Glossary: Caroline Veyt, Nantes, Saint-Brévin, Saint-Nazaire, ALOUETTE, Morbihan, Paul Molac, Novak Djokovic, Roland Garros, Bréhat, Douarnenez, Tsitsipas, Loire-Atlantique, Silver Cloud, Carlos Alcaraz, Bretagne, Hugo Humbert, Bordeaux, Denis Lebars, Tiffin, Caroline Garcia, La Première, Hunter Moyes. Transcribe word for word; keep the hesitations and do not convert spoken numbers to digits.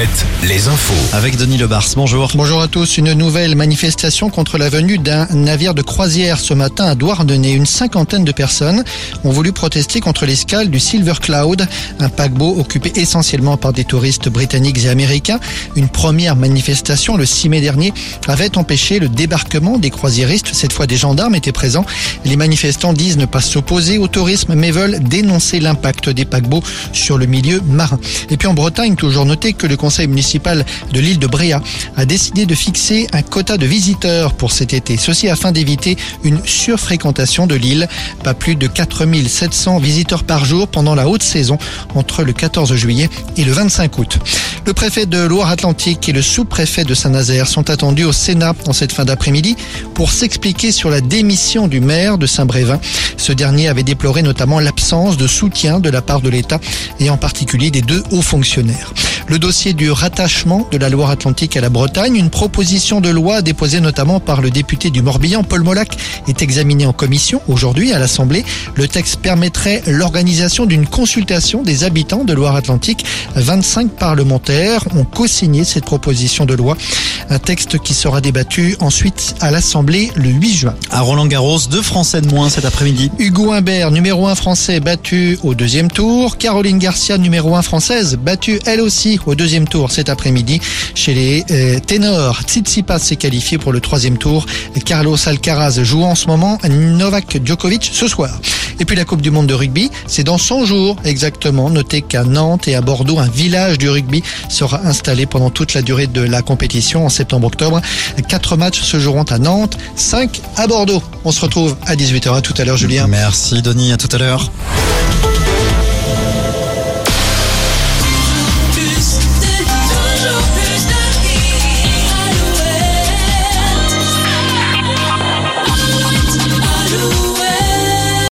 Alouette, les infos. Avec Denis Lebars, bonjour. Bonjour à tous. Une nouvelle manifestation contre la venue d'un navire de croisière ce matin à Douarnenez. Une cinquantaine de personnes ont voulu protester contre l'escale du Silver Cloud, un paquebot occupé essentiellement par des touristes britanniques et américains. Une première manifestation le six mai dernier avait empêché le débarquement des croisiéristes. Cette fois, des gendarmes étaient présents. Les manifestants disent ne pas s'opposer au tourisme, mais veulent dénoncer l'impact des paquebots sur le milieu marin. Et puis en Bretagne, toujours noté que le conseil municipal de l'île de Bréhat a décidé de fixer un quota de visiteurs pour cet été. Ceci afin d'éviter une surfréquentation de l'île. Pas plus de quatre mille sept cents visiteurs par jour pendant la haute saison entre le quatorze juillet et le vingt-cinq août. Le préfet de Loire-Atlantique et le sous-préfet de Saint-Nazaire sont attendus au Sénat en cette fin d'après-midi pour s'expliquer sur la démission du maire de Saint-Brévin. Ce dernier avait déploré notamment l'absence de soutien de la part de l'État et en particulier des deux hauts fonctionnaires. Le dossier du rattachement de la Loire-Atlantique à la Bretagne, une proposition de loi déposée notamment par le député du Morbihan, Paul Molac, est examinée en commission aujourd'hui à l'Assemblée. Le texte permettrait l'organisation d'une consultation des habitants de Loire-Atlantique. vingt-cinq parlementaires ont co-signé cette proposition de loi. Un texte qui sera débattu ensuite à l'Assemblée le huit juin. À Roland Garros, deux Français de moins cet après-midi. Hugo Humbert, numéro un français, battu au deuxième tour. Caroline Garcia, numéro un française, battue elle aussi au deuxième tour cet après-midi. Chez les euh, ténors, Tsitsipas s'est qualifié pour le troisième tour. Carlos Alcaraz joue en ce moment. Novak Djokovic ce soir. Et puis la Coupe du Monde de rugby, c'est dans cent jours exactement. Notez qu'à Nantes et à Bordeaux, un village du rugby sera installé pendant toute la durée de la compétition en septembre-octobre. Quatre matchs se joueront à Nantes, cinq à Bordeaux. On se retrouve à dix-huit heures. À tout à l'heure, Julien. Merci Denis, à tout à l'heure.